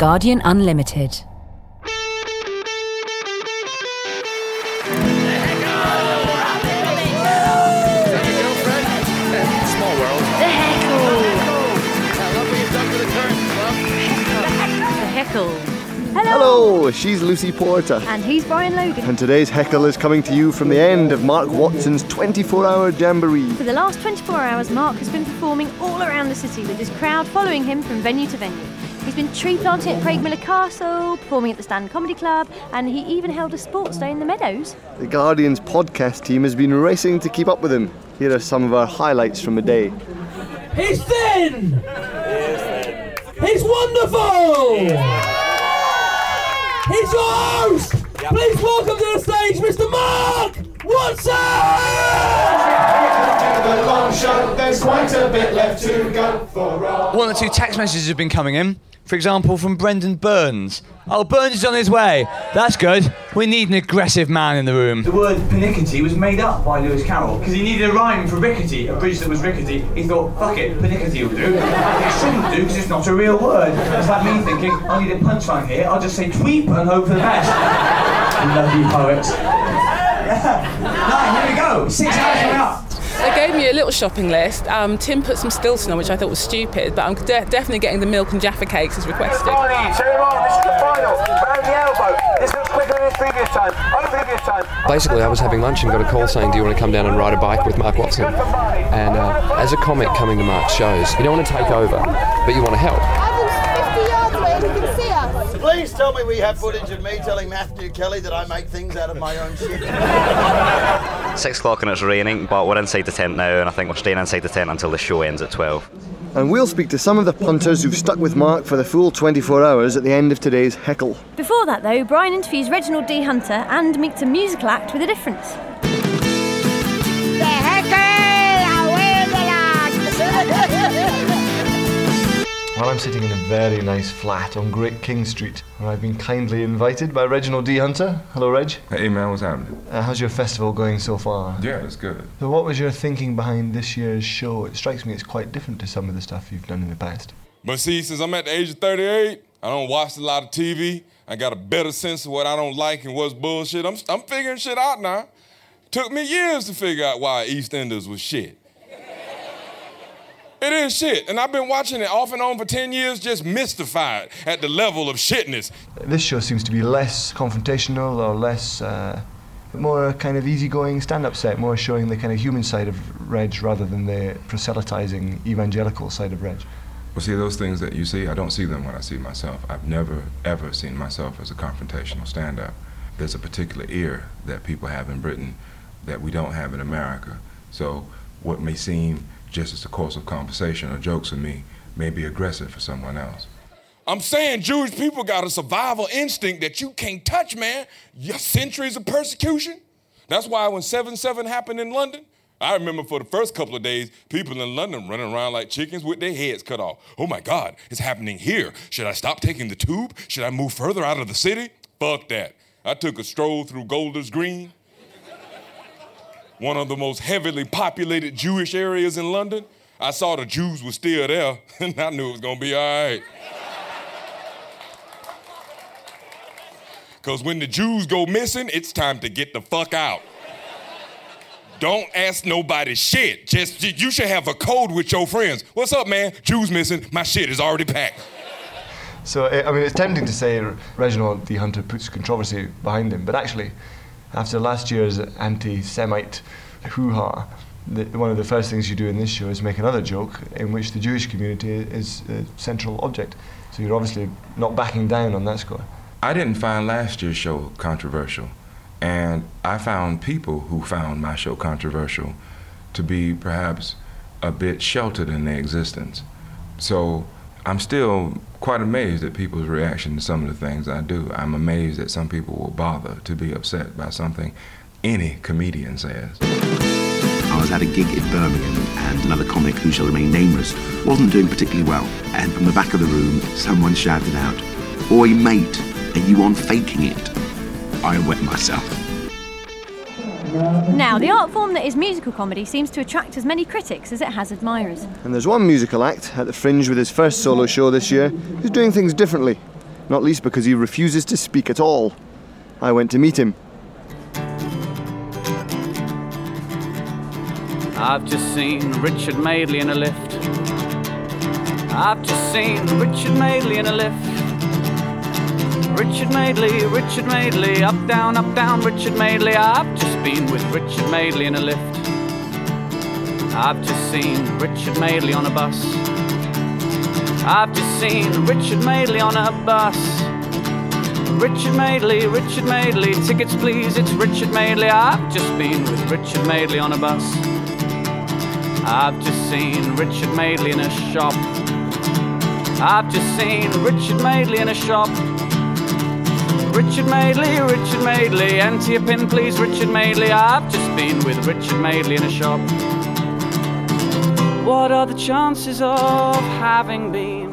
Guardian Unlimited. Hello, she's Lucy Porter. And he's Brian Logan. And today's heckle is coming to you from the end of Mark Watson's 24-hour jamboree. For the last 24 hours, Mark has been performing all around the city with his crowd following him from venue to venue. He's been tree planting at Craigmiller Castle, performing at the Stan Comedy Club, and he even held a sports day in the Meadows. The Guardian's podcast team has been racing to keep up with him. Here are some of our highlights from the day. He's thin! He's wonderful! Yeah. He's your host! Yep. Please welcome to the stage Mr. Mark Watson! The long show, there's quite a bit left to go for all. One or two text messages have been coming in, for example from Brendan Burns. Oh, Burns is on his way. That's good. We need an aggressive man in the room. The word panickety was made up by Lewis Carroll because he needed a rhyme for rickety, a bridge that was rickety. He thought, fuck it, panickety will do. It shouldn't do because it's not a real word. It's like me thinking, I need a punchline here, I'll just say tweep and hope for the best. I love you, poets. Yeah. Now, here we go. 6 hours coming up. They gave me a little shopping list. Tim put some Stilton on, which I thought was stupid, but I'm definitely getting the milk and Jaffa cakes as requested. This is the final. Round the elbow. This looks quicker than previous time. Basically, I was having lunch and got a call saying, do you want to come down and ride a bike with Mark Watson? And as a comic coming to Mark's shows, you don't want to take over, but you want to help. I was 50 yards away and you can see us. Please tell me we have footage of me telling Matthew Kelly that I make things out of my own shit. 6 o'clock and it's raining, but we're inside the tent now and I think we're staying inside the tent until the show ends at 12. And we'll speak to some of the punters who've stuck with Mark for the full 24 hours at the end of today's heckle. Before that though, Brian interviews Reginald D Hunter and meets a musical act with a difference. The heckle! Well, I'm sitting in a very nice flat on Great King Street, where I've been kindly invited by Reginald D Hunter. Hello, Reg. Hey, man, what's happening? How's your festival going so far? Yeah, it's good. So what was your thinking behind this year's show? It strikes me it's quite different to some of the stuff you've done in the past. But see, since I'm at the age of 38, I don't watch a lot of TV. I got a better sense of what I don't like and what's bullshit. I'm figuring shit out now. Took me years to figure out why EastEnders was shit. It is shit, and I've been watching it off and on for 10 years, just mystified at the level of shitness. This show seems to be less confrontational or less, more kind of easygoing stand-up set, more showing the kind of human side of Reg rather than the proselytizing evangelical side of Reg. Well, see, those things that you see, I don't see them when I see myself. I've never, ever seen myself as a confrontational stand-up. There's a particular ear that people have in Britain that we don't have in America. So what may seem just as the course of conversation or jokes with me may be aggressive for someone else. I'm saying Jewish people got a survival instinct that you can't touch, man. Your centuries of persecution. That's why when 7/7 happened in London, I remember for the first couple of days, people in London running around like chickens with their heads cut off. Oh my God, it's happening here. Should I stop taking the tube? Should I move further out of the city? Fuck that. I took a stroll through Golders Green, one of the most heavily populated Jewish areas in London. I saw the Jews were still there, and I knew it was gonna be all right. Because when the Jews go missing, it's time to get the fuck out. Don't ask nobody shit. Just, you should have a code with your friends. What's up, man? Jews missing. My shit is already packed. So, I mean, it's tempting to say Reginald D Hunter puts controversy behind him, but actually, after last year's anti-Semite hoo-ha, one of the first things you do in this show is make another joke in which the Jewish community is a central object. So you're obviously not backing down on that score. I didn't find last year's show controversial, and I found people who found my show controversial to be perhaps a bit sheltered in their existence. So I'm still quite amazed at people's reaction to some of the things I do. I'm amazed that some people will bother to be upset by something any comedian says. I was at a gig in Birmingham and another comic who shall remain nameless wasn't doing particularly well. And from the back of the room, someone shouted out, "Oi mate, are you on faking it?" I wet myself. Now, the art form that is musical comedy seems to attract as many critics as it has admirers. And there's one musical act at the Fringe with his first solo show this year who's doing things differently. not least because he refuses to speak at all. I went to meet him. I've just seen Richard Madeley in a lift. I've just seen Richard Madeley in a lift. Richard Madeley, up down, Richard Madeley. I've just been with Richard Madeley in a lift. I've just seen Richard Madeley on a bus. I've just seen Richard Madeley on a bus. Richard Madeley, tickets please, it's Richard Madeley. I've just been with Richard Madeley on a bus. I've just seen Richard Madeley in a shop. I've just seen Richard Madeley in a shop. Richard Madeley, enter your pin please, Richard Madeley. I've just been with Richard Madeley in a shop. What are the chances of having been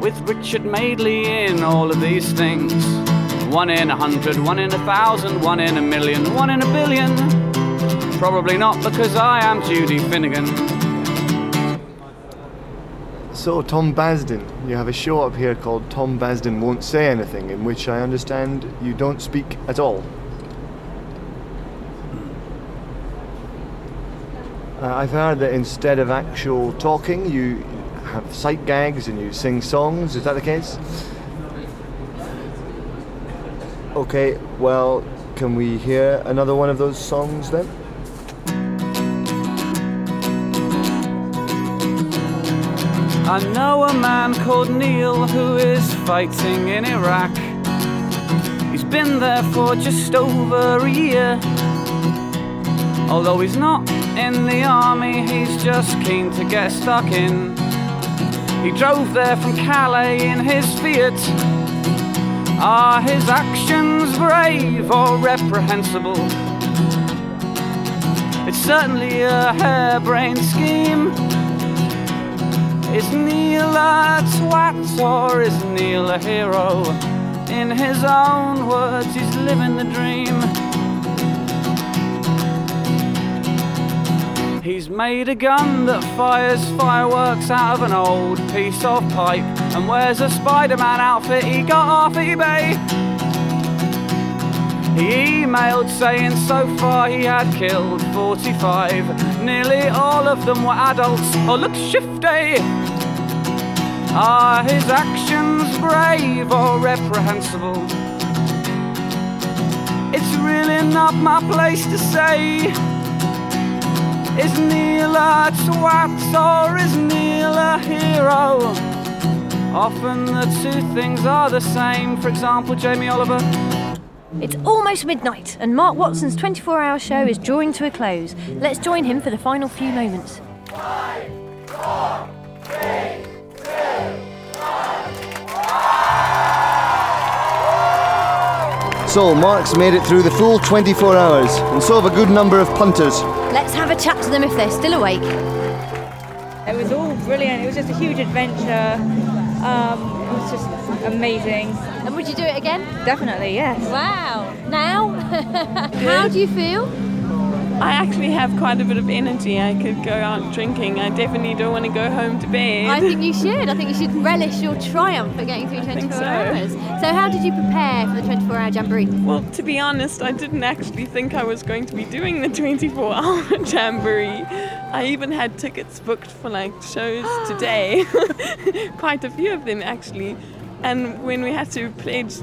with Richard Madeley in all of these things? 1 in 100, 1 in 1,000, 1 in 1,000,000, 1 in 1,000,000,000. Probably not, because I am Judy Finnigan. So, Tom Basden, you have a show up here called Tom Basden Won't Say Anything, in which I understand you don't speak at all. I've heard that instead of actual talking, you have sight gags and you sing songs. Is that the case? Okay, well, can we hear another one of those songs then? I know a man called Neil who is fighting in Iraq. He's been there for just over a year. Although he's not in the army, he's just keen to get stuck in. He drove there from Calais in his Fiat. Are his actions brave or reprehensible? It's certainly a harebrained scheme. Is Neil a twat or is Neil a hero? In his own words, he's living the dream. He's made a gun that fires fireworks out of an old piece of pipe and wears a Spider-Man outfit he got off eBay. He emailed saying so far he had killed 45. Nearly all of them were adults or looked shifty. Are his actions brave or reprehensible? It's really not my place to say. Is Neil a twat or is Neil a hero? Often the two things are the same. For example, Jamie Oliver. It's almost midnight and Mark Watson's 24-hour show is drawing to a close. Let's join him for the final few moments. 5, 4, 3, 2, 1. So Mark's made it through the full 24 hours and so have a good number of punters. Let's have a chat to them if they're still awake. It was all brilliant. It was just a huge adventure. It was just amazing. And would you do it again? Definitely, yes. Wow. Now? How do you feel? I actually have quite a bit of energy. I could go out drinking. I definitely don't want to go home to bed. I think you should. I think you should relish your triumph at getting through 24 hours. So how did you prepare for the 24-hour jamboree? Well, to be honest, I didn't actually think I was going to be doing the 24-hour jamboree. I even had tickets booked for like shows today. Quite a few of them actually. And when we had to pledge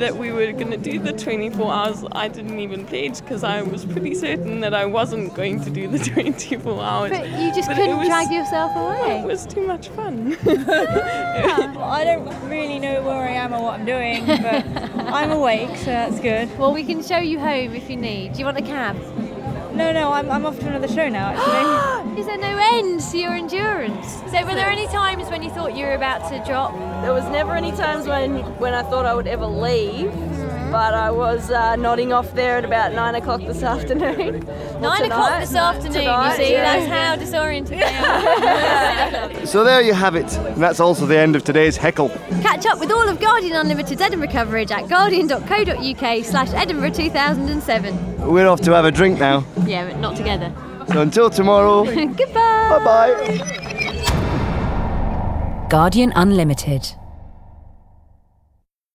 that we were going to do the 24 hours, I didn't even pledge because I was pretty certain that I wasn't going to do the 24 hours. But you just couldn't drag yourself away. It was too much fun. Yeah. Well, I don't really know where I am or what I'm doing, but I'm awake, so that's good. Well, we can show you home if you need. Do you want a cab? No, I'm off to another show now, actually. Is there no end to your endurance? So were there any times when you thought you were about to drop? There was never any times when I thought I would ever leave, but I was nodding off there at about 9 o'clock this afternoon. 9 o'clock this afternoon, tonight, you see, that's how disoriented they are. So there you have it, and that's also the end of today's heckle. Catch up with all of Guardian Unlimited's Edinburgh coverage at guardian.co.uk/Edinburgh 2007. We're off to have a drink now. Yeah, but not together. So until tomorrow. Goodbye. Bye-bye. Guardian Unlimited.